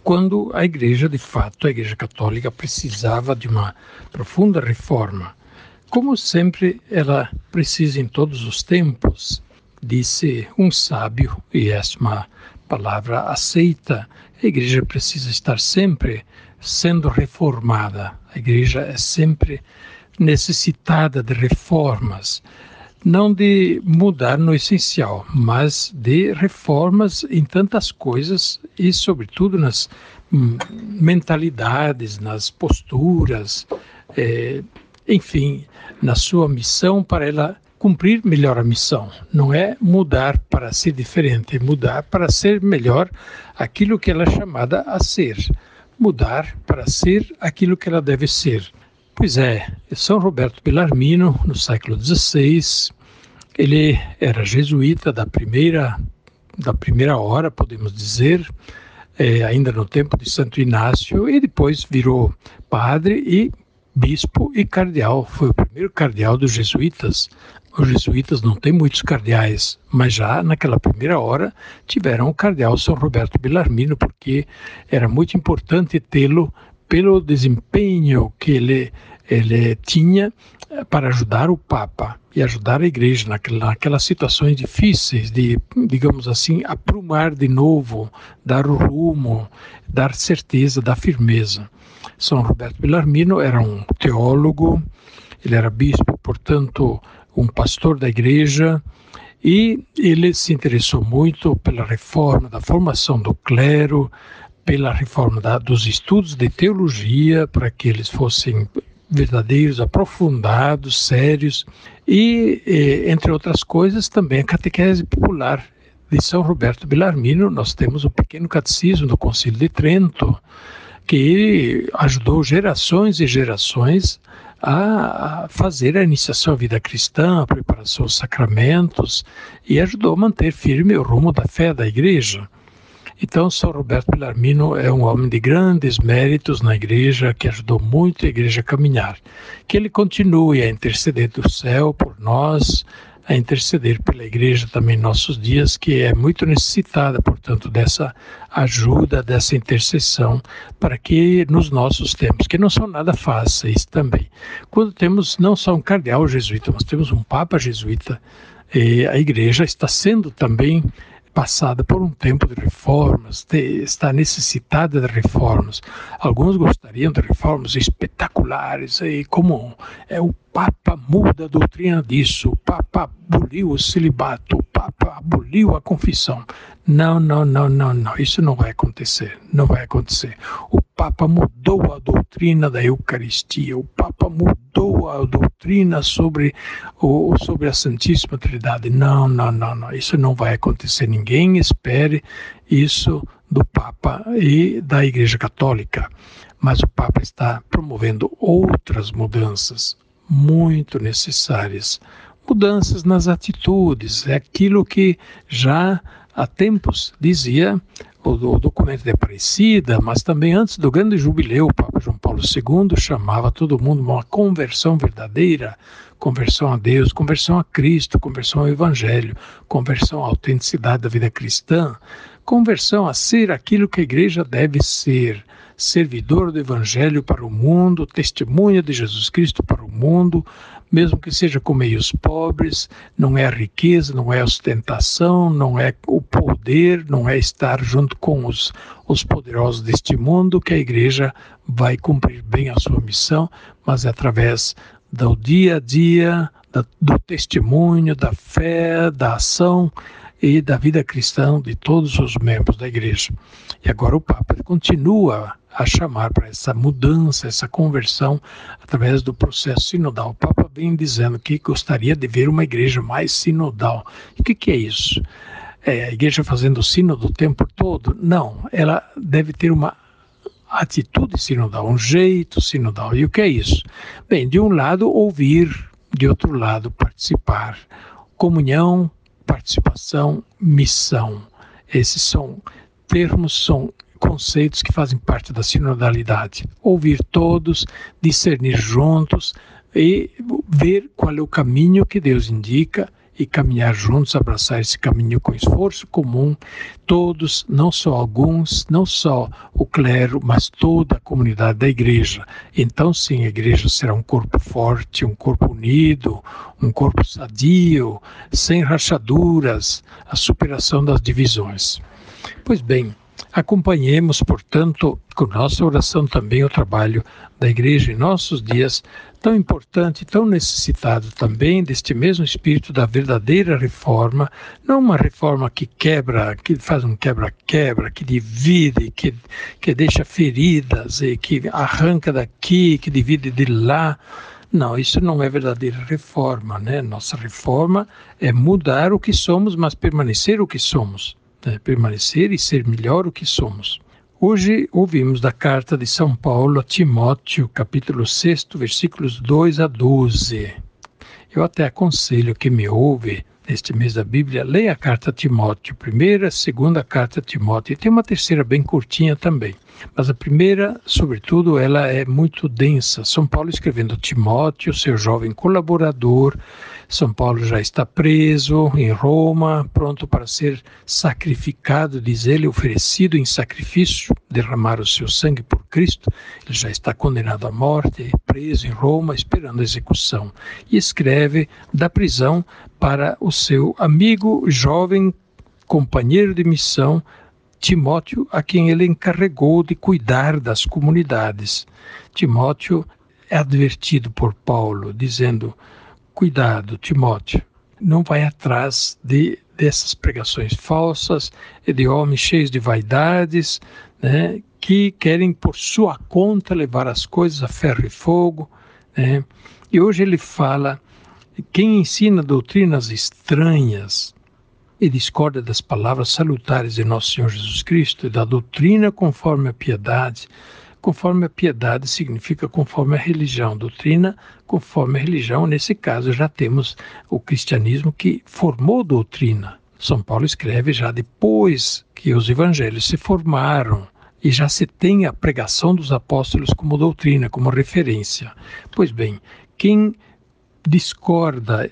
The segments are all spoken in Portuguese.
quando a igreja, de fato, a igreja católica precisava de uma profunda reforma. Como sempre, ela precisa em todos os tempos, disse um sábio, e essa é uma palavra aceita. A igreja precisa estar sempre sendo reformada. A igreja é sempre necessitada de reformas, não de mudar no essencial, mas de reformas em tantas coisas e, sobretudo, nas mentalidades, nas posturas, enfim, na sua missão, para ela cumprir melhor a missão. Não é mudar para ser diferente, é mudar para ser melhor aquilo que ela é chamada a ser. Mudar para ser aquilo que ela deve ser. Pois é, São Roberto Belarmino, no século XVI, ele era jesuíta da primeira hora, podemos dizer, ainda no tempo de Santo Inácio, e depois virou padre e bispo e cardeal. Foi o primeiro cardeal dos jesuítas. Os jesuítas não têm muitos cardeais, mas já naquela primeira hora tiveram o cardeal São Roberto Belarmino, porque era muito importante tê-lo pelo desempenho que ele tinha para ajudar o Papa e ajudar a Igreja naquelas situações difíceis de, digamos assim, aprumar de novo, dar o rumo, dar certeza, dar firmeza. São Roberto Belarmino era um teólogo, ele era bispo, portanto, um pastor da Igreja, e ele se interessou muito pela reforma, da formação do clero, pela reforma dos estudos de teologia, para que eles fossem verdadeiros, aprofundados, sérios, e, entre outras coisas, também a catequese popular de São Roberto Belarmino. Nós temos um pequeno catecismo do Concílio de Trento, que ajudou gerações e gerações a fazer a iniciação à vida cristã, a preparação aos sacramentos, e ajudou a manter firme o rumo da fé da Igreja. Então, São Roberto Belarmino é um homem de grandes méritos na Igreja, que ajudou muito a Igreja a caminhar. Que ele continue a interceder do céu por nós, a interceder pela Igreja também em nossos dias, que é muito necessitada, portanto, dessa ajuda, dessa intercessão, para que nos nossos tempos, que não são nada fáceis também, quando temos não só um cardeal jesuíta, mas temos um Papa jesuíta, a Igreja está sendo também passada por um tempo de reformas, está necessitada de reformas. Alguns gostariam de reformas espetaculares, e como o Papa muda a doutrina disso, o Papa aboliu o celibato, o Papa aboliu a confissão. Não, isso não vai acontecer. O Papa mudou a doutrina da Eucaristia, o Papa mudou a doutrina sobre a Santíssima Trindade. Não, isso não vai acontecer. Ninguém espere isso do Papa e da Igreja Católica. Mas o Papa está promovendo outras mudanças muito necessárias. Mudanças nas atitudes, é aquilo que já há tempos dizia o documento de Aparecida, mas também antes do grande jubileu, o Papa João Paulo II chamava todo mundo uma conversão verdadeira, conversão a Deus, conversão a Cristo, conversão ao Evangelho, conversão à autenticidade da vida cristã, conversão a ser aquilo que a Igreja deve ser, servidor do Evangelho para o mundo, testemunha de Jesus Cristo para o mundo, mesmo que seja com meios pobres, não é a riqueza, não é a ostentação, não é o poder, não é estar junto com os poderosos deste mundo, que a Igreja vai cumprir bem a sua missão, mas é através do dia a dia, do testemunho, da fé, da ação e da vida cristã de todos os membros da Igreja. E agora o Papa continua a chamar para essa mudança, essa conversão, através do processo sinodal. O Papa vem dizendo que gostaria de ver uma Igreja mais sinodal. E o que é isso? É a Igreja fazendo sínodo o tempo todo? Não, ela deve ter uma atitude sinodal, um jeito sinodal. E o que é isso? Bem, de um lado ouvir, de outro lado participar. Comunhão, participação, missão. Esses são termos, são conceitos que fazem parte da sinodalidade. Ouvir todos, discernir juntos e ver qual é o caminho que Deus indica e caminhar juntos, abraçar esse caminho com esforço comum. Todos, não só alguns, não só o clero, mas toda a comunidade da Igreja. Então sim, a Igreja será um corpo forte, um corpo unido, um corpo sadio, sem rachaduras, a superação das divisões. Pois bem, acompanhemos, portanto, com nossa oração também o trabalho da Igreja em nossos dias, tão importante, tão necessitado também deste mesmo espírito da verdadeira reforma, não uma reforma que quebra, que faz um quebra-quebra, que divide, que deixa feridas, e que arranca daqui, que divide de lá. Não, isso não é verdadeira reforma, né? Nossa reforma é mudar o que somos, mas permanecer o que somos. Permanecer e ser melhor o que somos. Hoje ouvimos da carta de São Paulo a Timóteo, capítulo 6, versículos 2 a 12. Eu até aconselho que me ouve neste mês da Bíblia, leia a carta a Timóteo, primeira, segunda carta a Timóteo, e tem uma terceira bem curtinha também. Mas a primeira, sobretudo, ela é muito densa. São Paulo escrevendo a Timóteo, seu jovem colaborador. São Paulo já está preso em Roma, pronto para ser sacrificado, diz ele, oferecido em sacrifício, derramar o seu sangue por Cristo. Ele já está condenado à morte, preso em Roma, esperando a execução. E escreve da prisão para o seu amigo, jovem, companheiro de missão, Timóteo, a quem ele encarregou de cuidar das comunidades. Timóteo é advertido por Paulo, dizendo: cuidado, Timóteo, não vai atrás dessas pregações falsas e de homens cheios de vaidades, né, que querem por sua conta levar as coisas a ferro e fogo, né? E hoje ele fala: quem ensina doutrinas estranhas e discorda das palavras salutares de nosso Senhor Jesus Cristo e da doutrina conforme a piedade. Conforme a piedade significa conforme a religião, doutrina conforme a religião. Nesse caso já temos o cristianismo que formou doutrina. São Paulo escreve já depois que os evangelhos se formaram e já se tem a pregação dos apóstolos como doutrina, como referência. Pois bem, quem discorda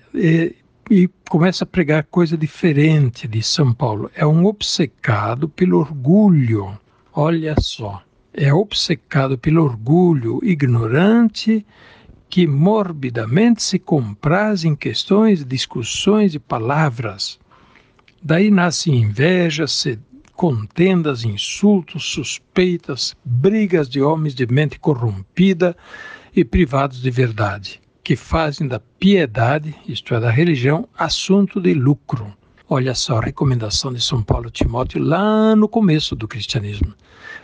e começa a pregar coisa diferente de São Paulo é um obcecado pelo orgulho. Olha só, é obcecado pelo orgulho, ignorante, que morbidamente se compraz em questões, discussões e palavras. Daí nascem invejas, contendas, insultos, suspeitas, brigas de homens de mente corrompida e privados de verdade, que fazem da piedade, isto é, da religião, assunto de lucro. Olha só a recomendação de São Paulo a Timóteo lá no começo do cristianismo.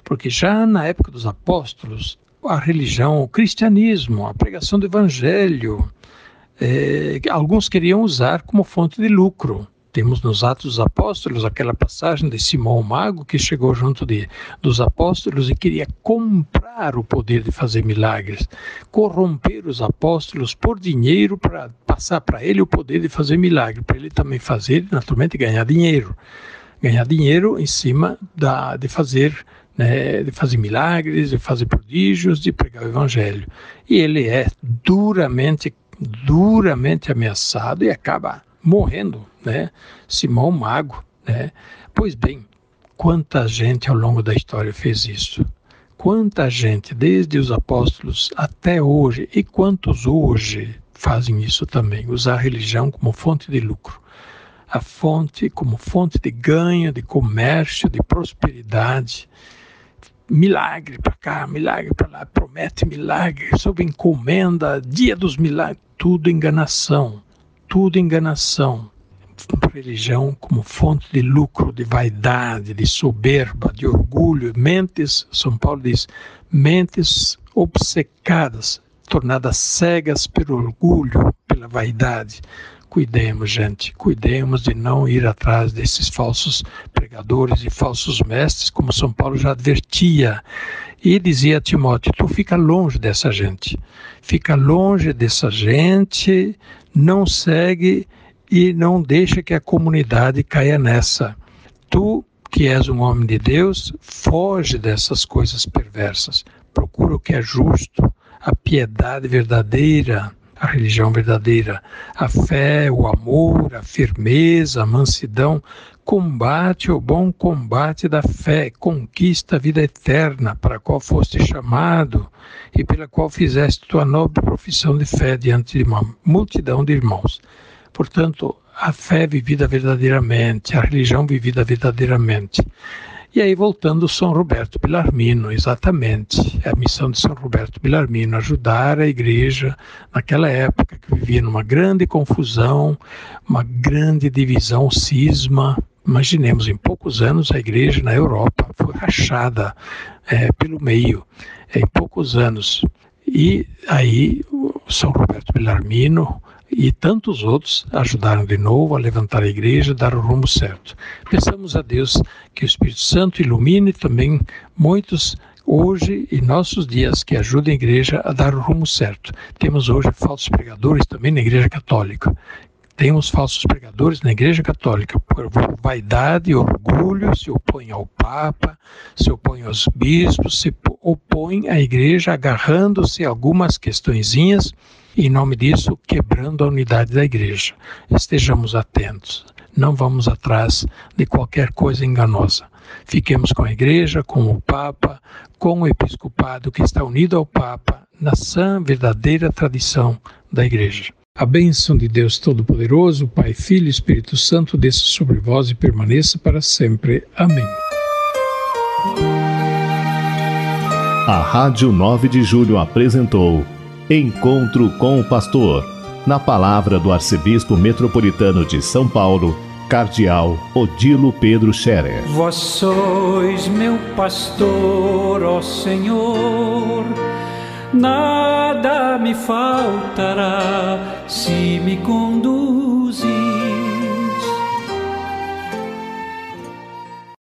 Porque já na época dos apóstolos, a religião, o cristianismo, a pregação do evangelho, alguns queriam usar como fonte de lucro. Temos nos Atos dos Apóstolos aquela passagem de Simão o Mago, que chegou junto dos apóstolos e queria comprar o poder de fazer milagres, corromper os apóstolos por dinheiro para passar para ele o poder de fazer milagre, para ele também fazer, naturalmente, ganhar dinheiro em cima de fazer, né, de fazer milagres, de fazer prodígios, de pregar o evangelho. E ele é duramente ameaçado e acaba morrendo, né? Simão Mago, né? Pois bem, quanta gente ao longo da história fez isso? Quanta gente, desde os apóstolos até hoje, e quantos hoje fazem isso também, usar a religião como fonte de lucro, a fonte como fonte de ganho, de comércio, de prosperidade, milagre para cá, milagre para lá, promete milagre, sob encomenda, dia dos milagres, tudo enganação, religião como fonte de lucro, de vaidade, de soberba, de orgulho, mentes, São Paulo diz, mentes obcecadas, tornadas cegas pelo orgulho, pela vaidade. Cuidemos, gente, cuidemos de não ir atrás desses falsos pregadores e falsos mestres, como São Paulo já advertia. E dizia a Timóteo, tu fica longe dessa gente, não segue e não deixa que a comunidade caia nessa. Tu, que és um homem de Deus, foge dessas coisas perversas, procura o que é justo, a piedade verdadeira, a religião verdadeira, a fé, o amor, a firmeza, a mansidão, combate o bom combate da fé, conquista a vida eterna para a qual foste chamado e pela qual fizeste tua nobre profissão de fé diante de uma multidão de irmãos. Portanto, a fé vivida verdadeiramente, a religião vivida verdadeiramente. E aí, voltando, São Roberto Belarmino, exatamente, a missão de São Roberto Belarmino, ajudar a igreja naquela época que vivia numa grande confusão, uma grande divisão, cisma. Imaginemos, em poucos anos a igreja na Europa foi rachada pelo meio, em poucos anos. E aí, São Roberto Belarmino e tantos outros ajudaram de novo a levantar a igreja e dar o rumo certo. Peçamos a Deus que o Espírito Santo ilumine também muitos hoje e nossos dias, que ajudem a igreja a dar o rumo certo. Temos hoje falsos pregadores também na igreja católica. Temos falsos pregadores na igreja católica, por vaidade e orgulho, se opõem ao Papa, se opõem aos bispos, se opõem à igreja, agarrando-se a algumas questõezinhas, e em nome disso, quebrando a unidade da igreja. Estejamos atentos, não vamos atrás de qualquer coisa enganosa. Fiquemos com a igreja, com o Papa, com o episcopado que está unido ao Papa, na sã, verdadeira tradição da igreja. A bênção de Deus Todo-Poderoso, Pai, Filho e Espírito Santo, desça sobre vós e permaneça para sempre. Amém. A Rádio 9 de Julho apresentou Encontro com o Pastor, na palavra do Arcebispo Metropolitano de São Paulo, Cardeal Odilo Pedro Scherer. Vós sois meu pastor, ó Senhor, nada me faltará se me conduzir.